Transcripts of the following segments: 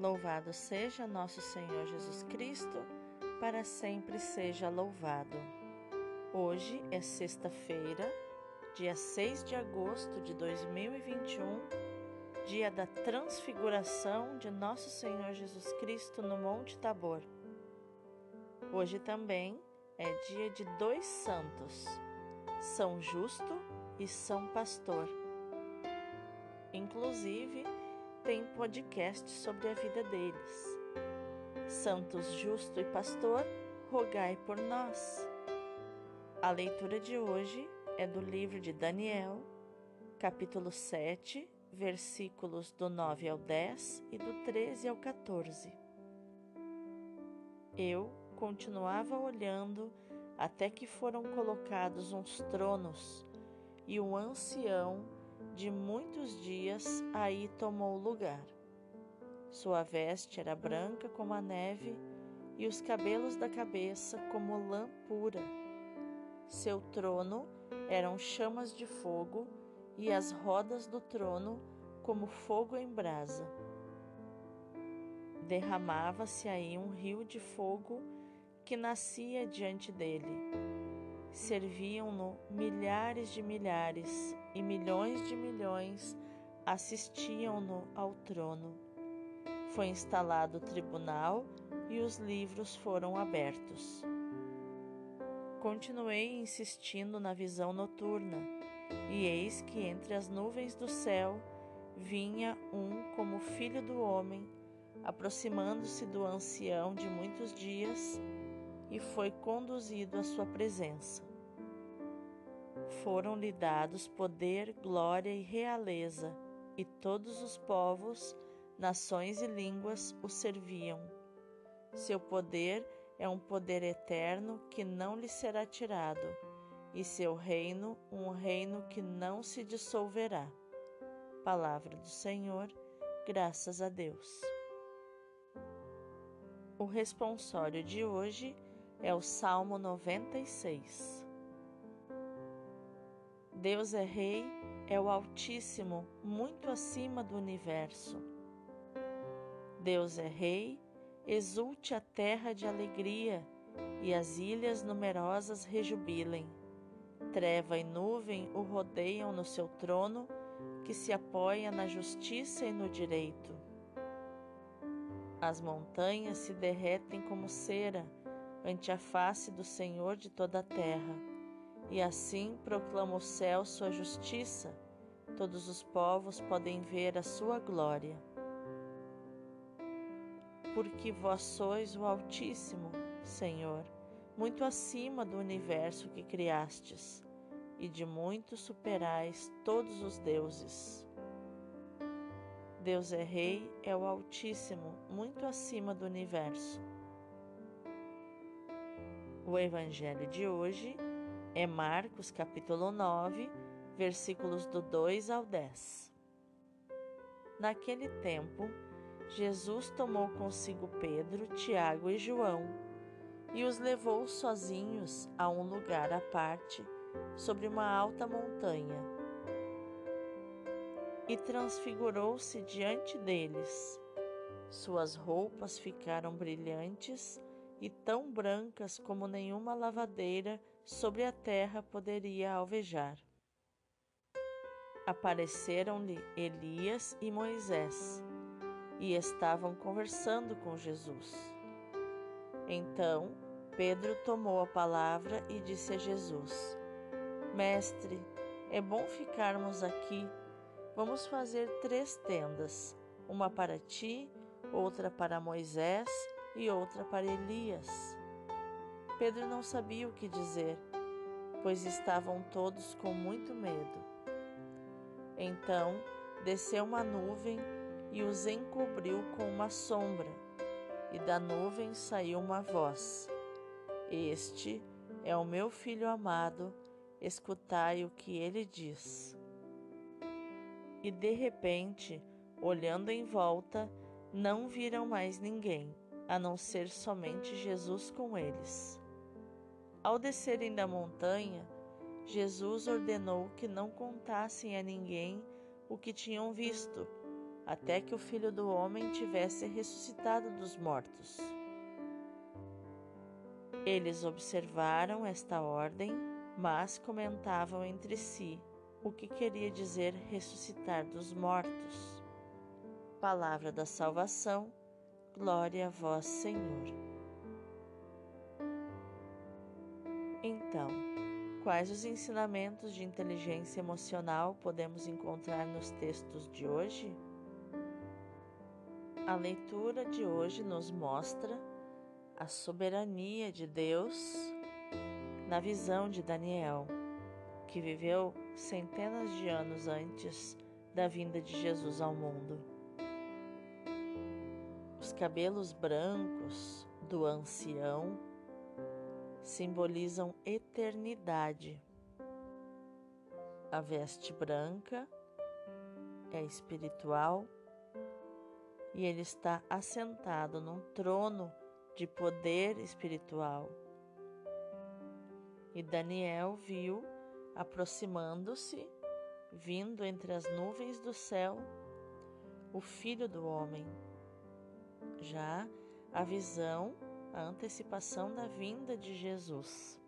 Louvado seja nosso Senhor Jesus Cristo, para sempre seja louvado. Hoje é sexta-feira, dia 6 de agosto de 2021, dia da transfiguração de nosso Senhor Jesus Cristo no Monte Tabor. Hoje também é dia de dois santos, São Justo e São Pastor. Inclusive, tem podcast sobre a vida deles. Santos Justo e Pastor, rogai por nós. A leitura de hoje é do livro de Daniel, capítulo 7, versículos do 9 ao 10 e do 13 ao 14. Eu continuava olhando até que foram colocados uns tronos, e um ancião de muitos dias aí tomou lugar. Sua veste era branca como a neve, e os cabelos da cabeça como lã pura. Seu trono eram chamas de fogo, e as rodas do trono como fogo em brasa. Derramava-se aí um rio de fogo que nascia diante dele. Serviam-no milhares de milhares, e milhões de milhões assistiam-no ao trono. Foi instalado o tribunal e os livros foram abertos. Continuei insistindo na visão noturna, e eis que entre as nuvens do céu vinha um como filho do homem, aproximando-se do ancião de muitos dias, e foi conduzido à sua presença. Foram-lhe dados poder, glória e realeza, e todos os povos, nações e línguas o serviam. Seu poder é um poder eterno que não lhe será tirado, e seu reino, um reino que não se dissolverá. Palavra do Senhor, graças a Deus. O responsório de hoje é o Salmo 96. Deus é Rei, é o Altíssimo, muito acima do universo. Deus é Rei, exulte a terra de alegria, e as ilhas numerosas rejubilem. Treva e nuvem o rodeiam no seu trono, que se apoia na justiça e no direito. As montanhas se derretem como cera ante a face do Senhor de toda a terra, e assim proclama o céu sua justiça, todos os povos podem ver a sua glória. Porque vós sois o Altíssimo, Senhor, muito acima do universo que criastes, e de muito superais todos os deuses. Deus é Rei, é o Altíssimo, muito acima do universo. O Evangelho de hoje é Marcos capítulo 9, versículos do 2 ao 10. Naquele tempo, Jesus tomou consigo Pedro, Tiago e João e os levou sozinhos a um lugar à parte, sobre uma alta montanha. E transfigurou-se diante deles. Suas roupas ficaram brilhantes e tão brancas como nenhuma lavadeira sobre a terra poderia alvejar. Apareceram-lhe Elias e Moisés, e estavam conversando com Jesus. Então, Pedro tomou a palavra e disse a Jesus: Mestre, é bom ficarmos aqui. Vamos fazer 3 tendas, uma para ti, outra para Moisés e outra para Elias. Pedro não sabia o que dizer, pois estavam todos com muito medo. Então desceu uma nuvem e os encobriu com uma sombra, e da nuvem saiu uma voz: Este é o meu filho amado, escutai o que ele diz. E de repente, olhando em volta, não viram mais ninguém, a não ser somente Jesus com eles. Ao descerem da montanha, Jesus ordenou que não contassem a ninguém o que tinham visto, até que o Filho do Homem tivesse ressuscitado dos mortos. Eles observaram esta ordem, mas comentavam entre si o que queria dizer ressuscitar dos mortos. Palavra da salvação, glória a vós, Senhor. Então, quais os ensinamentos de inteligência emocional podemos encontrar nos textos de hoje? A leitura de hoje nos mostra a soberania de Deus na visão de Daniel, que viveu centenas de anos antes da vinda de Jesus ao mundo. Os cabelos brancos do ancião simbolizam eternidade. A veste branca é espiritual e ele está assentado num trono de poder espiritual. E Daniel viu, aproximando-se, vindo entre as nuvens do céu, o Filho do Homem. Já a visão, a antecipação da vinda de Jesus.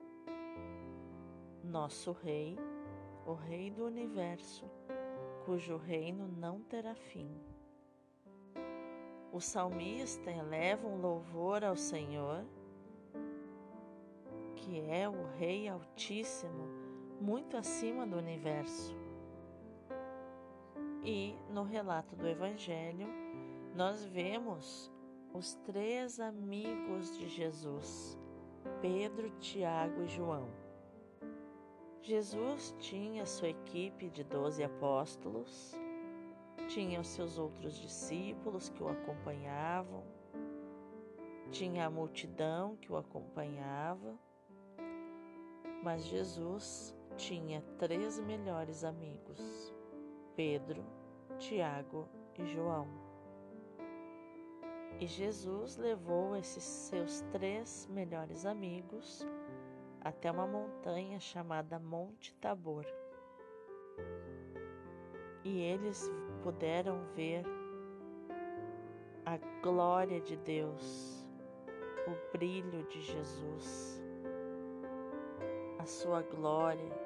Nosso Rei, o Rei do Universo, cujo reino não terá fim. O salmista eleva um louvor ao Senhor, que é o Rei Altíssimo, muito acima do universo. E, no relato do Evangelho, nós vemos os três amigos de Jesus, Pedro, Tiago e João. Jesus tinha sua equipe de 12 apóstolos, tinha os seus outros discípulos que o acompanhavam, tinha a multidão que o acompanhava, mas Jesus tinha três melhores amigos, Pedro, Tiago e João. E Jesus levou esses seus três melhores amigos até uma montanha chamada Monte Tabor. E eles puderam ver a glória de Deus, o brilho de Jesus, a sua glória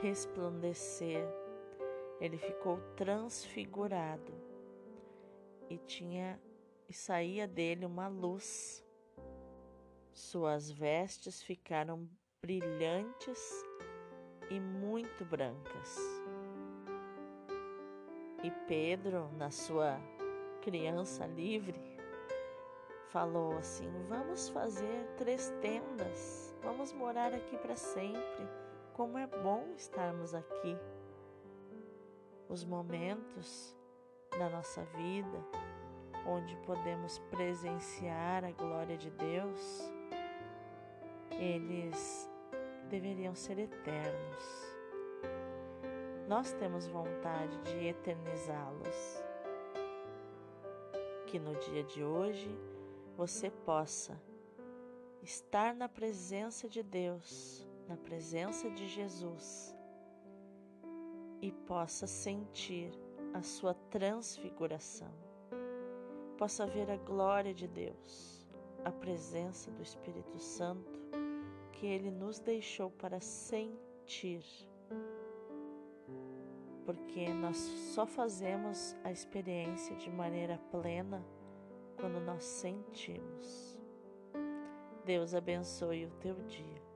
resplandecer. Ele ficou transfigurado e saía dele uma luz. Suas vestes ficaram brilhantes e muito brancas. E Pedro, na sua criança livre, falou assim: vamos fazer três tendas, vamos morar aqui para sempre, como é bom estarmos aqui. Os momentos da nossa vida, onde podemos presenciar a glória de Deus, eles deveriam ser eternos. Nós temos vontade de eternizá-los. Que no dia de hoje você possa estar na presença de Deus, na presença de Jesus, e possa sentir a sua transfiguração. Possa ver a glória de Deus, a presença do Espírito Santo que Ele nos deixou para sentir. Porque nós só fazemos a experiência de maneira plena quando nós sentimos. Deus abençoe o teu dia.